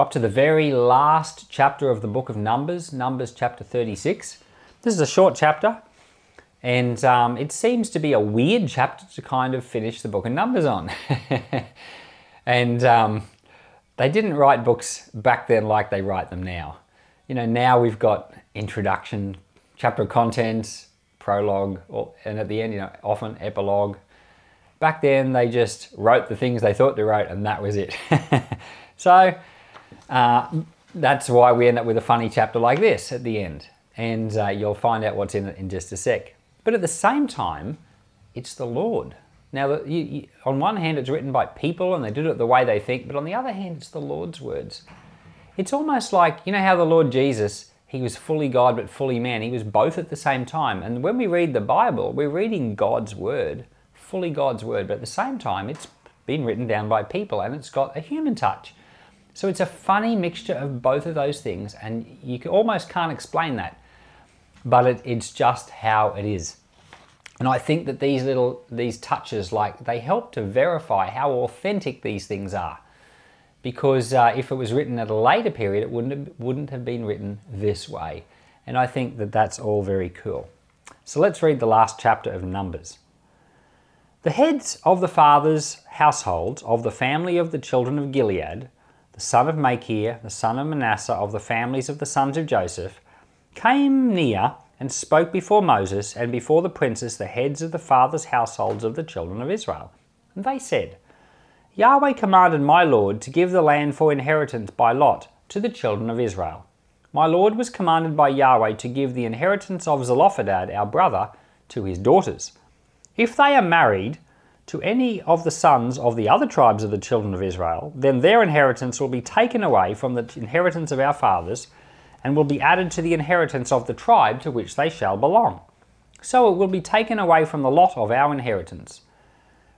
We're up to the very last chapter of the book of Numbers, Numbers chapter 36. This is a short chapter, and it seems to be a weird chapter to kind of finish the book of Numbers on. And they didn't write books back then like they write them now. You know, now we've got introduction, chapter of contents, prologue, and at the end, you know, often epilogue. Back then, they just wrote the things they thought they wrote, and that was it. So that's why we end up with a funny chapter like this at the end, and you'll find out what's in it in just a sec. But at the same time, it's the Lord. Now, on one hand, it's written by people, and they did it the way they think, but on the other hand, it's the Lord's words. It's almost like, you know how the Lord Jesus, he was fully God but fully man. He was both at the same time. And when we read the Bible, we're reading God's word, fully God's word, but at the same time, it's been written down by people, and it's got a human touch. So it's a funny mixture of both of those things, and you almost can't explain that, but it's just how it is. And I think that these touches, like, they help to verify how authentic these things are, because if it was written at a later period, it wouldn't have been written this way. And I think that that's all very cool. So let's read the last chapter of Numbers. The heads of the fathers' households of the family of the children of Gilead, the son of Machir, the son of Manasseh, of the families of the sons of Joseph, came near and spoke before Moses and before the princes, the heads of the fathers' households of the children of Israel. And they said, Yahweh commanded my Lord to give the land for inheritance by lot to the children of Israel. My Lord was commanded by Yahweh to give the inheritance of Zelophehad, our brother, to his daughters. If they are married to any of the sons of the other tribes of the children of Israel, then their inheritance will be taken away from the inheritance of our fathers, and will be added to the inheritance of the tribe to which they shall belong. So it will be taken away from the lot of our inheritance.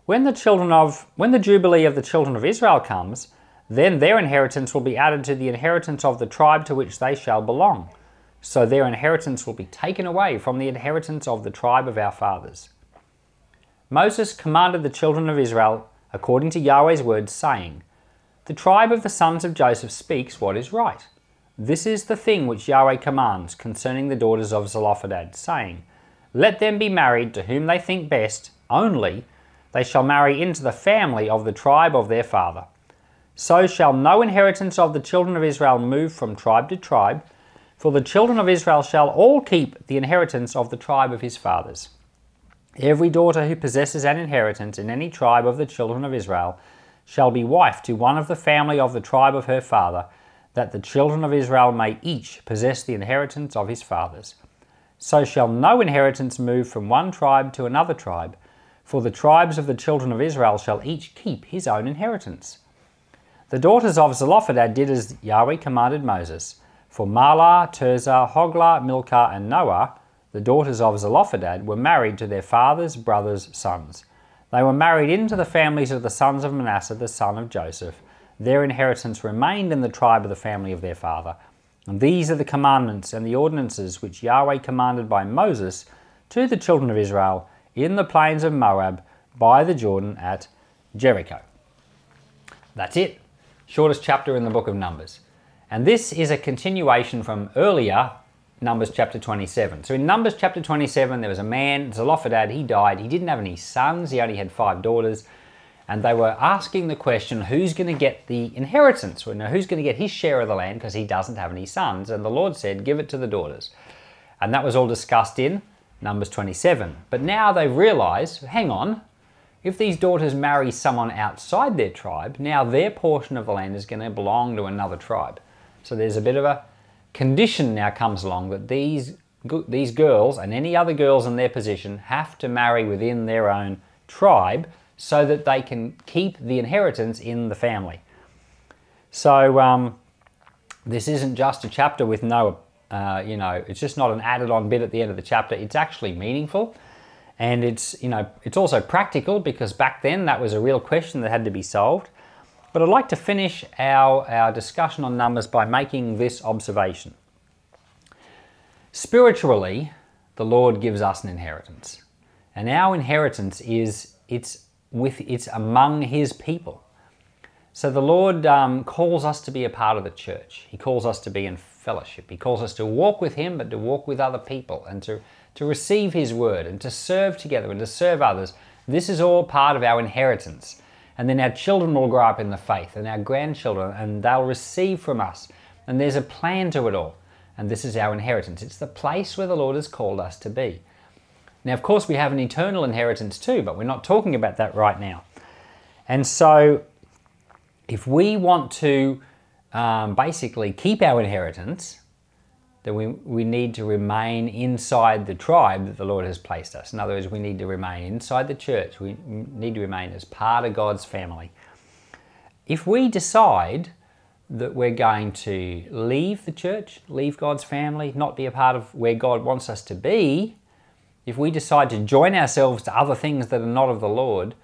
When the Jubilee of the children of Israel comes, then their inheritance will be added to the inheritance of the tribe to which they shall belong. So their inheritance will be taken away from the inheritance of the tribe of our fathers. Moses commanded the children of Israel according to Yahweh's word, saying, The tribe of the sons of Joseph speaks what is right. This is the thing which Yahweh commands concerning the daughters of Zelophehad, saying, Let them be married to whom they think best, only they shall marry into the family of the tribe of their father. So shall no inheritance of the children of Israel move from tribe to tribe, for the children of Israel shall all keep the inheritance of the tribe of his fathers. Every daughter who possesses an inheritance in any tribe of the children of Israel shall be wife to one of the family of the tribe of her father, that the children of Israel may each possess the inheritance of his fathers. So shall no inheritance move from one tribe to another tribe, for the tribes of the children of Israel shall each keep his own inheritance. The daughters of Zelophehad did as Yahweh commanded Moses, for Mahlah, Terzah, Hoglah, Milcah, and Noah, the daughters of Zelophehad, were married to their father's brothers' sons. They were married into the families of the sons of Manasseh, the son of Joseph. Their inheritance remained in the tribe of the family of their father. And these are the commandments and the ordinances which Yahweh commanded by Moses to the children of Israel in the plains of Moab by the Jordan at Jericho. That's it. Shortest chapter in the book of Numbers. And this is a continuation from earlier Numbers chapter 27. So in Numbers chapter 27, there was a man, Zelophehad, he died. He didn't have any sons, he only had 5 daughters. And they were asking the question, who's going to get the inheritance? Well, now, who's going to get his share of the land because he doesn't have any sons? And the Lord said, give it to the daughters. And that was all discussed in Numbers 27. But now they realize, hang on, if these daughters marry someone outside their tribe, now their portion of the land is going to belong to another tribe. So there's a bit of a condition now comes along that these girls and any other girls in their position have to marry within their own tribe so that they can keep the inheritance in the family. So this isn't just a chapter with no, you know, it's just not an added-on bit at the end of the chapter. It's actually meaningful, and it's, you know, it's also practical, because back then that was a real question that had to be solved. But I'd like to finish our discussion on Numbers by making this observation. Spiritually, the Lord gives us an inheritance. And our inheritance is, it's among His people. So the Lord calls us to be a part of the church. He calls us to be in fellowship. He calls us to walk with him, but to walk with other people and to receive his word and to serve together and to serve others. This is all part of our inheritance. And then our children will grow up in the faith and our grandchildren, and they'll receive from us. And there's a plan to it all. And this is our inheritance. It's the place where the Lord has called us to be. Now, of course, we have an eternal inheritance too, but we're not talking about that right now. And so if we want to basically keep our inheritance, then we need to remain inside the tribe that the Lord has placed us. In other words, we need to remain inside the church. We need to remain as part of God's family. If we decide that we're going to leave the church, leave God's family, not be a part of where God wants us to be, if we decide to join ourselves to other things that are not of the Lord,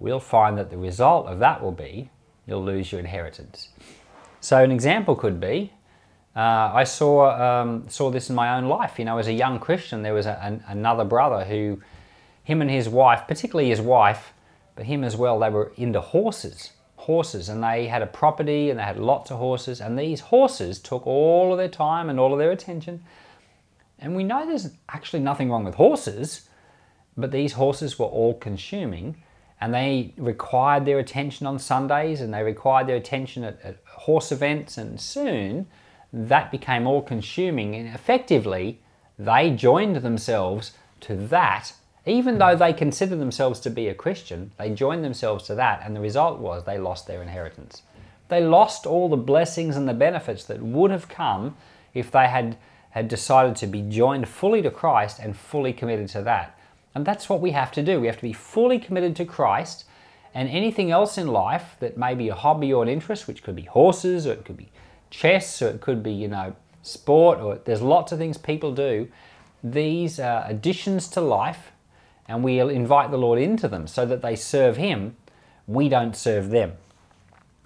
we'll find that the result of that will be you'll lose your inheritance. So an example could be, I saw this in my own life. You know, as a young Christian, there was another brother who, him and his wife, particularly his wife, but him as well, they were into horses, and they had a property and they had lots of horses, and these horses took all of their time and all of their attention. And we know there's actually nothing wrong with horses, but these horses were all-consuming, and they required their attention on Sundays, and they required their attention at horse events, and soon that became all-consuming, and effectively they joined themselves to that. Even though they considered themselves to be a Christian, they joined themselves to that, and the result was they lost their inheritance. They lost all the blessings and the benefits that would have come if they had decided to be joined fully to Christ and fully committed to that. And that's what we have to do. We have to be fully committed to Christ, and anything else in life that may be a hobby or an interest, which could be horses, or it could be chess, or it could be, you know, sport, or there's lots of things people do. These are additions to life, and we'll invite the Lord into them so that they serve him. We don't serve them.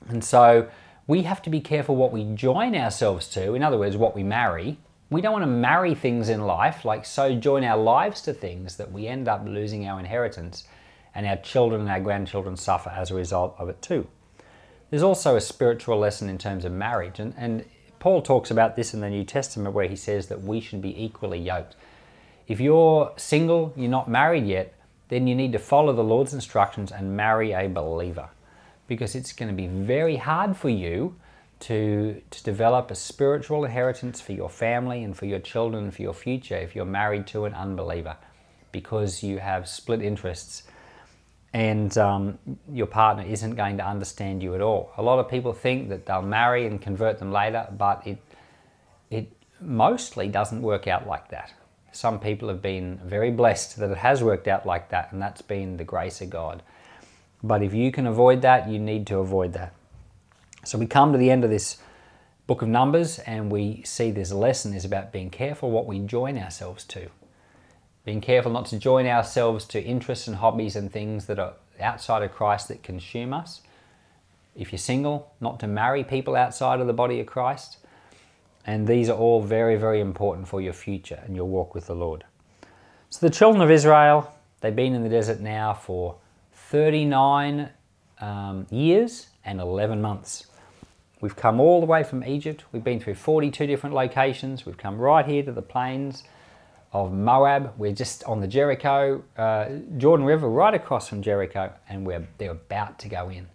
And so we have to be careful what we join ourselves to. In other words, what we marry. We don't want to marry things in life, like so join our lives to things that we end up losing our inheritance, and our children and our grandchildren suffer as a result of it too. There's also a spiritual lesson in terms of marriage, and Paul talks about this in the New Testament, where he says that we should be equally yoked. If you're single, you're not married yet, then you need to follow the Lord's instructions and marry a believer, because it's going to be very hard for you to develop a spiritual inheritance for your family and for your children and for your future if you're married to an unbeliever, because you have split interests and your partner isn't going to understand you at all. A lot of people think that they'll marry and convert them later, but it mostly doesn't work out like that. Some people have been very blessed that it has worked out like that, and that's been the grace of God. But if you can avoid that, you need to avoid that. So we come to the end of this book of Numbers, and we see this lesson is about being careful what we join ourselves to. Being careful not to join ourselves to interests and hobbies and things that are outside of Christ that consume us. If you're single, not to marry people outside of the body of Christ. And these are all very, very important for your future and your walk with the Lord. So the children of Israel, they've been in the desert now for 39 years and 11 months. We've come all the way from Egypt. We've been through 42 different locations. We've come right here to the plains of Moab. We're just on the Jordan River, right across from Jericho, and they're about to go in.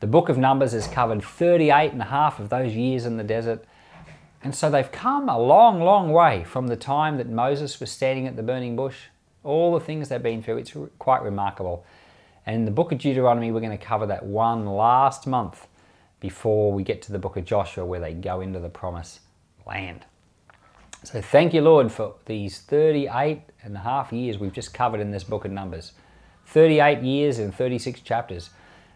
The book of Numbers has covered 38 and a half of those years in the desert. And so they've come a long, long way from the time that Moses was standing at the burning bush. All the things they've been through, it's quite remarkable. And in the book of Deuteronomy, we're going to cover that one last month before we get to the book of Joshua, where they go into the promised land. So thank you, Lord, for these 38 and a half years we've just covered in this book of Numbers. 38 years and 36 chapters.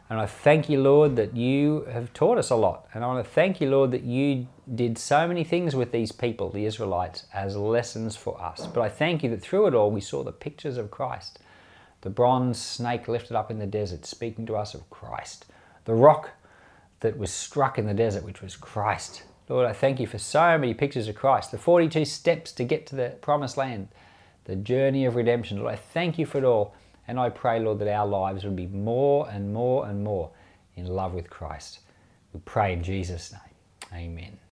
And I thank you, Lord, that you have taught us a lot. And I want to thank you, Lord, that you did so many things with these people, the Israelites, as lessons for us. But I thank you that through it all, we saw the pictures of Christ. The bronze snake lifted up in the desert, speaking to us of Christ. The rock that was struck in the desert, which was Christ. Lord, I thank you for so many pictures of Christ. The 42 steps to get to the promised land. The journey of redemption. Lord, I thank you for it all. And I pray, Lord, that our lives would be more and more and more in love with Christ. We pray in Jesus' name. Amen.